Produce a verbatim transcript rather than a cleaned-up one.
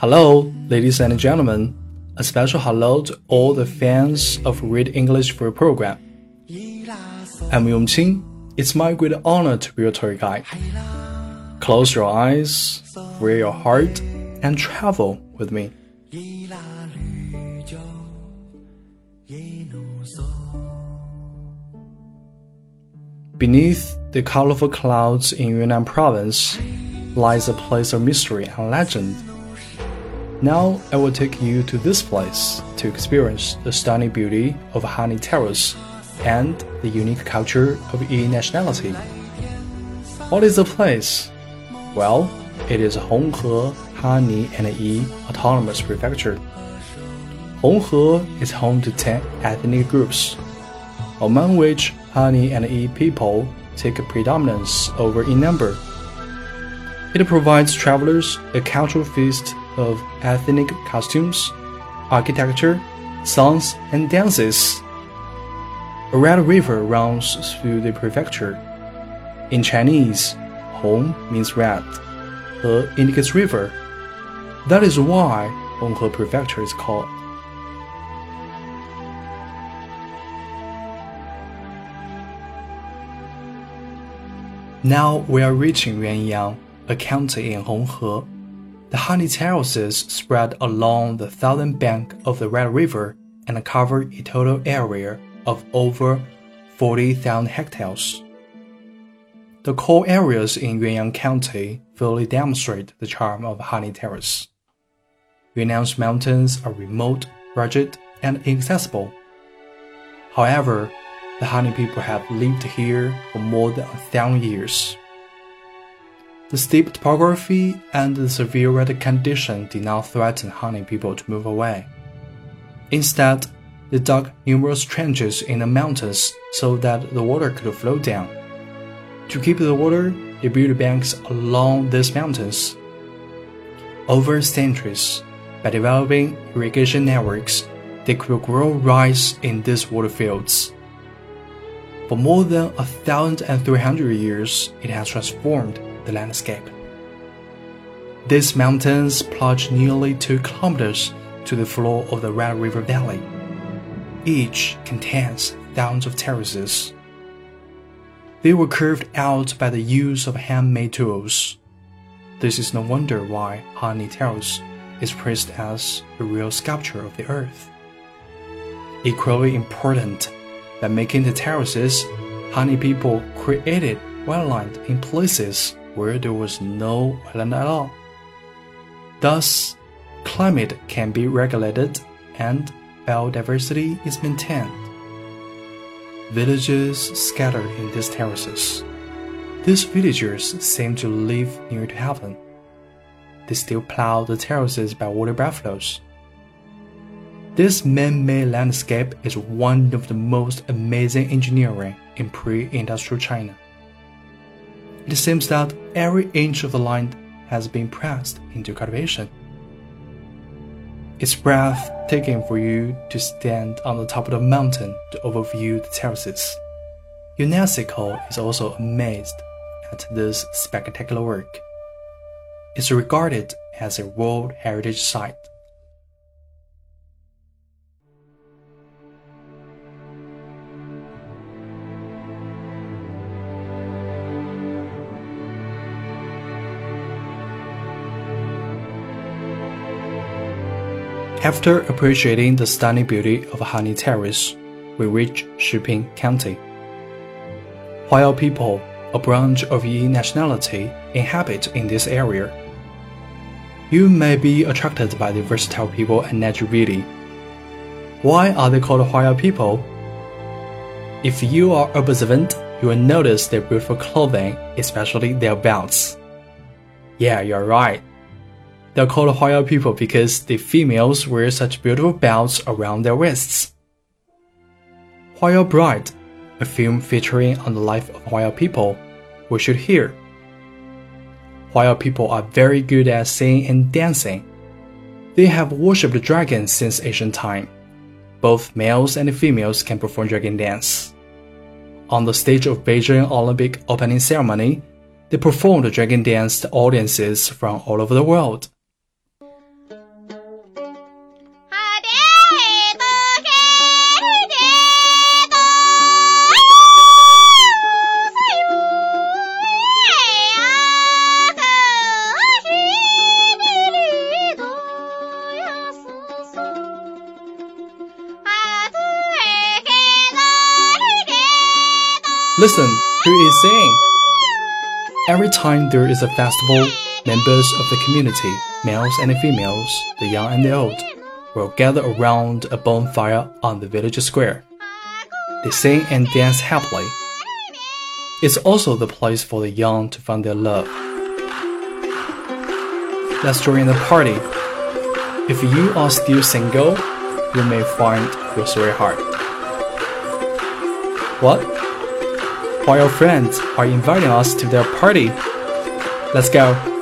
Hello, ladies and gentlemen. A special hello to all the fans of Read English for Your Program. I'm Yongqing. It's my great honor to be your tour guide. Close your eyes, free your heart, and travel with me.Beneath the colorful clouds in Yunnan province lies a place of mystery and legend. Now I will take you to this place to experience the stunning beauty of Hani Terrace and the unique culture of Yi nationality. What is the place? Well, it is Honghe Hani and Yi Autonomous Prefecture. Honghe is home to ten ethnic groups, among which Hani and Yi people take a predominance over in number. It provides travelers a cultural feast of ethnic costumes, architecture, songs, and dances. A red river runs through the prefecture. In Chinese, Hong means red, He indicates river. That is why Honghe Prefecture is called.Now we are reaching Yuanyang, a county in Honghe. The Hani Terraces spread along the southern bank of the Red River and cover a total area of over forty thousand hectares. The core areas in Yuanyang County fully demonstrate the charm of Hani Terrace. Yunnan's mountains are remote, rugged, and inaccessible. However,The Hani people have lived here for more than a thousand years. The steep topography and the severe weather condition did not threaten Hani people to move away. Instead, they dug numerous trenches in the mountains so that the water could flow down. To keep the water, they built banks along these mountains. Over centuries, by developing irrigation networks, they could grow rice in these water fields.For more than one thousand three hundred years, it has transformed the landscape. These mountains plunge nearly two kilometers to the floor of the Red River Valley. Each contains thousands of terraces. They were carved out by the use of handmade tools. This is no wonder why Hani Terrace is praised as a real sculpture of the earth. Equally important,By making the terraces, Hani people created wetland in places where there was no wetland at all. Thus, climate can be regulated and biodiversity is maintained. Villages scatter in these terraces. These villagers seem to live near to heaven. They still plow the terraces by water buffaloes.This man-made landscape is one of the most amazing engineering in pre-industrial China. It seems that every inch of the land has been pressed into cultivation. It's breathtaking for you to stand on the top of the mountain to overview the terraces. UNESCO is also amazed at this spectacular work. It's regarded as a World Heritage Site.After appreciating the stunning beauty of Hani Terrace, we reach Shiping County. Huayao people, a branch of Yi nationality, inhabit in this area. You may be attracted by the versatile people at Najibili. Why are they called Huayao people? If you are observant, you will notice their beautiful clothing, especially their belts. Yeah, you're right.They are called Huayao people because the females wear such beautiful belts around their wrists. Huayao Bride, a film featuring on the life of Huayao people, we should hear. Huayao people are very good at singing and dancing. They have worshipped dragons since ancient time. Both males and females can perform dragon dance. On the stage of Beijing Olympic opening ceremony, they performed dragon dance to audiences from all over the world. Listen, who is saying? Every time there is a festival, members of the community, males and females, the young and the old, will gather around a bonfire on the village square. They sing and dance happily. It's also the place for the young to find their love. Let's join the party. If you are still single, you may find your sweetheart. What? Why your friends are inviting us to their party? Let's go.